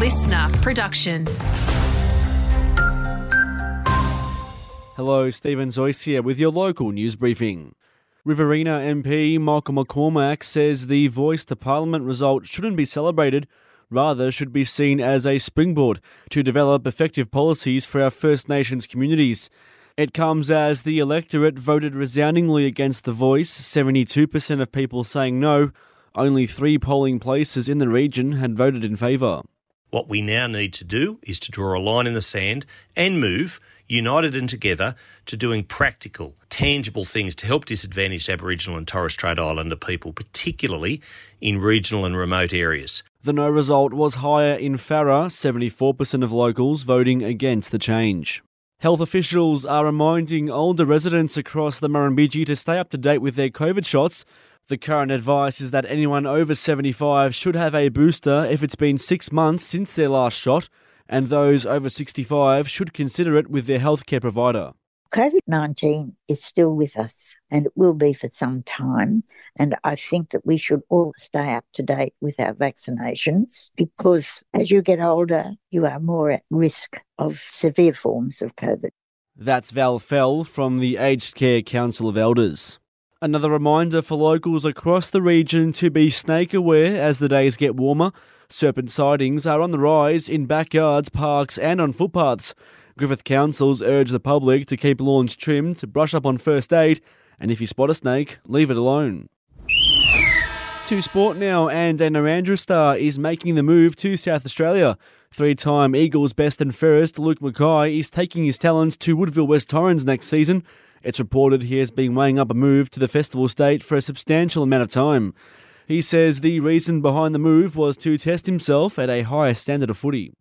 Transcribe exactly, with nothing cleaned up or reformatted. listener production. Hello, Stephen Zoyce here with your local news briefing. Riverina M P Michael McCormack says the Voice to Parliament result shouldn't be celebrated, rather should be seen as a springboard to develop effective policies for our First Nations communities. It comes as the electorate voted resoundingly against the Voice, seventy-two percent of people saying no. Only three polling places in the region had voted in favour. What we now need to do is to draw a line in the sand and move, united and together, to doing practical, tangible things to help disadvantaged Aboriginal and Torres Strait Islander people, particularly in regional and remote areas. The no result was higher in Farrer, seventy-four percent of locals voting against the change. Health officials are reminding older residents across the Murrumbidgee to stay up to date with their COVID shots. The current advice is that anyone over seventy-five should have a booster if it's been six months since their last shot, and those over sixty-five should consider it with their healthcare provider. COVID nineteen is still with us, and it will be for some time, and I think that we should all stay up to date with our vaccinations, because as you get older, you are more at risk of severe forms of COVID. That's Val Fell from the Aged Care Council of Elders. Another reminder for locals across the region to be snake aware as the days get warmer. Serpent sightings are on the rise in backyards, parks and on footpaths. Griffith councils urge the public to keep lawns trimmed, brush up on first aid, and if you spot a snake, leave it alone. To sport now, and a Narrandera star is making the move to South Australia. Three-time Eagles best and fairest Luke Mackay is taking his talents to Woodville-West Torrens next season. It's reported he has been weighing up a move to the festival state for a substantial amount of time. He says the reason behind the move was to test himself at a higher standard of footy.